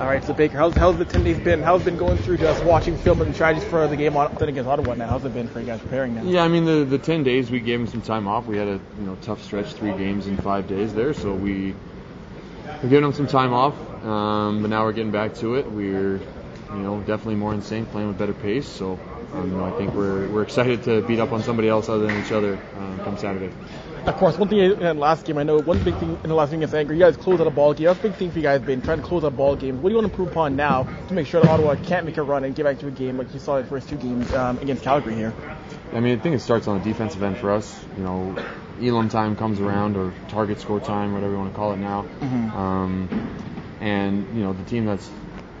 All right, so Baker, how's the 10 days been? How's it been going through just watching film and strategies for the game on against Ottawa now? How's it been for you guys preparing now? Yeah, I mean, the 10 days, we gave him some time off. We had a tough stretch, 3 games in 5 days there, so we've given him some time off, but now we're getting back to it. We're definitely more in sync, playing with better pace, so I think we're excited to beat up on somebody else other than each other come Saturday. Of course, one thing in the last game, I know one big thing in the last game against Calgary, you guys closed out a ball game. That's a big thing for you guys been trying to close out ball games. What do you want to improve upon now to make sure that Ottawa can't make a run and get back to a game like you saw in the first 2 games against Calgary here? I mean, I think it starts on the defensive end for us. Elam time comes around, or target score time, whatever you want to call it now. Mm-hmm. And the team that's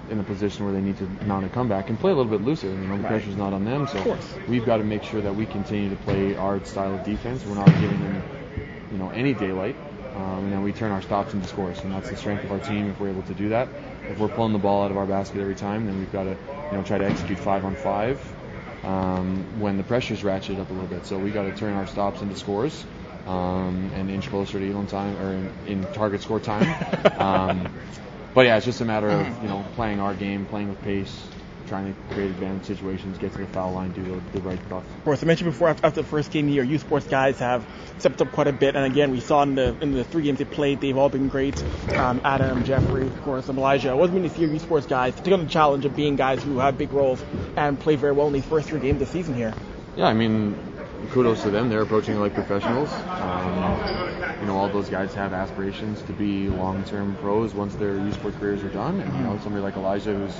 in a position where they need to mount a comeback and play a little bit looser. The pressure's not on them, so we've got to make sure that we continue to play our style of defense. We're not giving them, any daylight, and then we turn our stops into scores. And that's the strength of our team if we're able to do that. If we're pulling the ball out of our basket every time, then we've got to, try to execute 5-on-5 when the pressure's ratcheted up a little bit. So we got to turn our stops into scores and inch closer to Elam time or in target score time. But yeah, it's just a matter of playing our game, playing with pace, trying to create advantage situations, get to the foul line, do the right stuff. Of course, I mentioned before after the first game here, U Sports guys have stepped up quite a bit, and again, we saw in the 3 games they played, they've all been great. Adam, Jeffrey, of course, and Elijah. It was meant to see U Sports guys take on the challenge of being guys who have big roles and play very well in these first 3 games this season here. Yeah, I mean, kudos to them. They're approaching it like professionals. All those guys have aspirations to be long-term pros once their youth sport careers are done. And somebody like Elijah, who's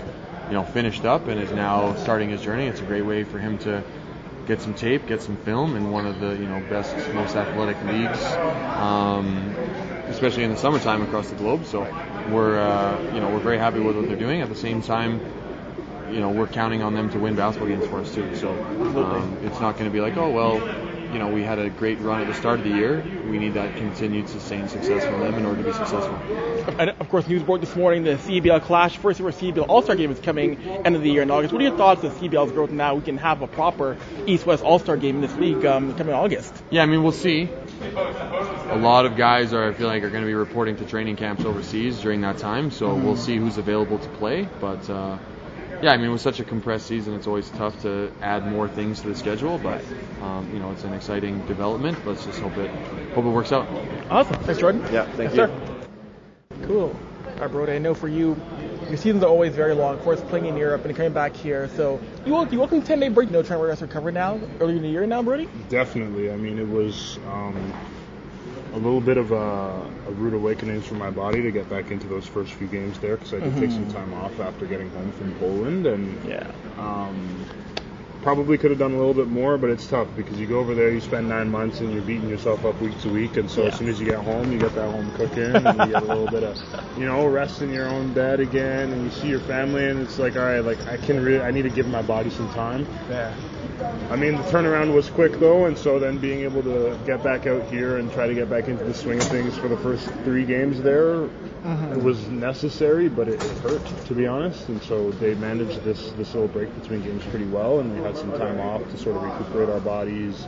finished up and is now starting his journey, it's a great way for him to get some tape, get some film in one of the best, most athletic leagues, especially in the summertime across the globe. So we're very happy with what they're doing. At the same time, we're counting on them to win basketball games for us too. So it's not going to be like, oh well, we had a great run at the start of the year. We need that continued sustained success from them in order to be successful. And of course, news board this morning, the CEBL clash. First ever CEBL All-Star game is coming end of the year in August. What are your thoughts of CEBL's growth now? We can have a proper East-West All-Star game in this league coming August. Yeah, I mean, we'll see. A lot of guys I feel like are going to be reporting to training camps overseas during that time, so we'll see who's available to play. But yeah, I mean, with such a compressed season, it's always tough to add more things to the schedule, but, it's an exciting development. Let's just hope it works out. Awesome. Thanks, Jordan. Yeah, thank you. Sir. Cool. All right, Brody, I know for you, your seasons are always very long. Of course, playing in Europe and coming back here. So you welcome a 10-day break. No, trying to rest recover now, earlier in the year now, Brody? Definitely. I mean, it was a little bit of a rude awakening for my body to get back into those first few games there, because I did take some time off after getting home from Poland, and probably could have done a little bit more, but it's tough because you go over there, you spend 9 months, and you're beating yourself up week to week, and so as soon as you get home, you get that home cooking, and you get a little bit of rest in your own bed again, and you see your family, and it's like, all right, like I need to give my body some time. Yeah. I mean, the turnaround was quick, though, and so then being able to get back out here and try to get back into the swing of things for the first 3 games there, it was necessary, but it hurt, to be honest. And so they managed this little break between games pretty well, and we had some time off to sort of recuperate our bodies,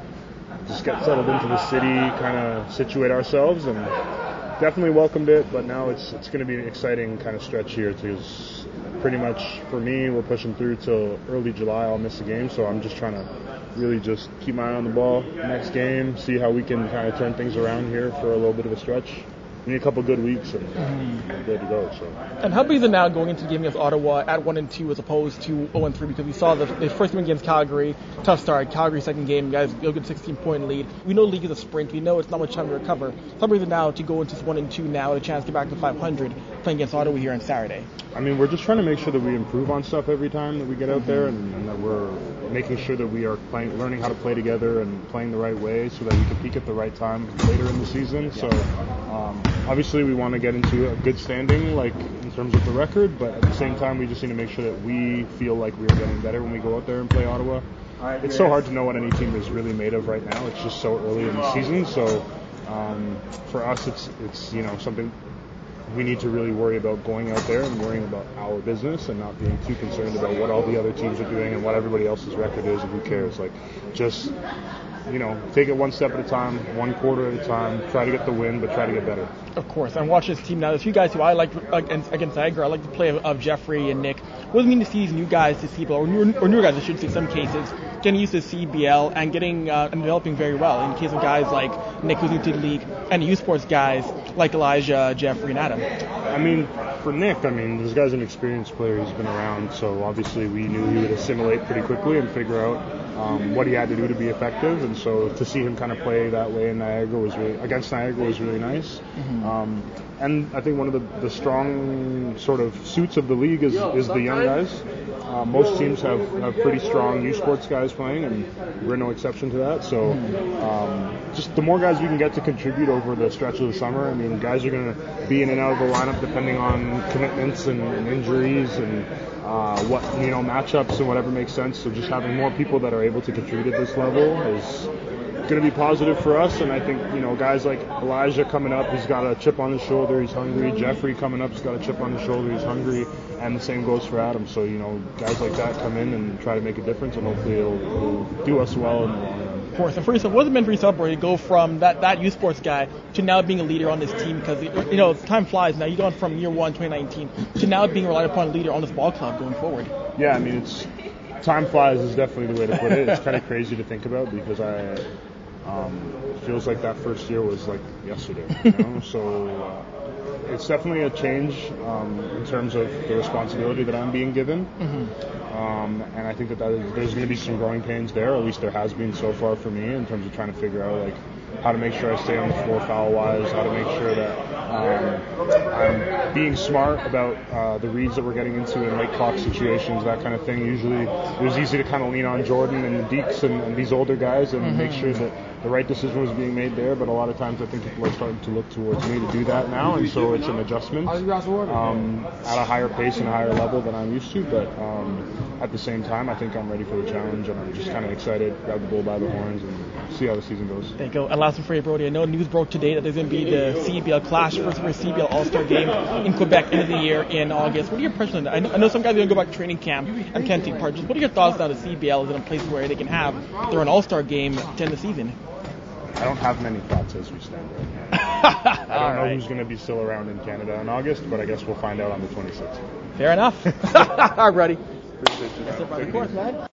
just get settled into the city, kind of situate ourselves, and definitely welcomed it. But now it's going to be an exciting kind of stretch here, because pretty much for me, we're pushing through till early July. I'll miss a game, so I'm just trying to really just keep my eye on the ball. Next game, see how we can kind of turn things around here for a little bit of a stretch. We need a couple of good weeks and we're good to go. So. And how big is it now going into the game against Ottawa at 1-2 as opposed to 0-3? Because we saw the first game against Calgary, tough start. Calgary second game, guys, you'll get a 16-point lead. We know the league is a sprint. We know it's not much time to recover. How big is it now to go into 1-2 now, a chance to get back to 500 playing against Ottawa here on Saturday? I mean, we're just trying to make sure that we improve on stuff every time that we get out there, and that we're making sure that we are learning how to play together and playing the right way so that we can peak at the right time later in the season. Yeah. So. Obviously, we want to get into a good standing, like in terms of the record, but at the same time, we just need to make sure that we feel like we're getting better when we go out there and play Ottawa. It's so hard to know what any team is really made of right now. It's just so early in the season. So for us, it's something we need to really worry about, going out there and worrying about our business and not being too concerned about what all the other teams are doing and what everybody else's record is and who cares. Like, just you know, take it one step at a time, one quarter at a time, try to get the win, but try to get better. Of course. I'm watching this team now. There's a few guys who I like against Niagara. I like the play of Jeffrey and Nick. What does it mean to see these new guys to CBL, or newer guys, I should say, in some cases, getting used to CBL and getting and developing very well in case of guys like Nick, who's new to the league, and U Sports guys like Elijah, Jeffrey, and Adam? I mean, for Nick, this guy's an experienced player. He's been around, so obviously we knew he would assimilate pretty quickly and figure out what he had to do to be effective, and so to see him kind of play that way in Niagara was really nice. Mm-hmm. And I think one of the strong sort of suits of the league is the young guys. Most teams have pretty strong U Sports guys playing, and we're no exception to that. So just the more guys we can get to contribute over the stretch of the summer, guys are going to be in and out of the lineup depending on commitments and injuries and matchups and whatever makes sense. So just having more people that are able to contribute at this level is going to be positive for us. And I think, guys like Elijah coming up, he's got a chip on his shoulder, he's hungry. Jeffrey coming up, he's got a chip on his shoulder, he's hungry. And the same goes for Adam. So, guys like that come in and try to make a difference, and hopefully it'll do us well in the long run. Of course. And for yourself, what has it been for yourself, Brody, to go from that U Sports guy to now being a leader on this team? Because, time flies now. You've gone from year one, 2019, to now being relied upon leader on this ball club going forward. Yeah, it's... Time flies is definitely the way to put it. It's kind of crazy to think about because it feels like that first year was like yesterday. So it's definitely a change in terms of the responsibility that I'm being given. Mm-hmm. And I think that there's going to be some growing pains there, or at least there has been so far for me, in terms of trying to figure out how to make sure I stay on the floor foul-wise, how to make sure that I'm being smart about the reads that we're getting into in late clock situations, that kind of thing. Usually it was easy to kind of lean on Jordan and the Deeks and these older guys and mm-hmm. make sure that the right decision was being made there, but a lot of times I think people are starting to look towards me to do that now, and so it's an adjustment at a higher pace and a higher level than I'm used to, but at the same time, I think I'm ready for the challenge, and I'm just kind of excited, grab the bull by the horns, and see how the season goes. Thank you. And last one for you, Brody. I know news broke today that there's going to be the CEBL Clash, first CEBL All-Star game in Quebec, end of the year in August. What are your impressions on that? I know some guys are going to go back to training camp and can't take part. Just what are your thoughts now that CEBL is in a place where they can have their All-Star game to end the season? I don't have many thoughts as we stand right now. I don't know who's going to be still around in Canada in August, but I guess we'll find out on the 26th. Fair enough. All right, buddy. Appreciate you. That's it by the course, man.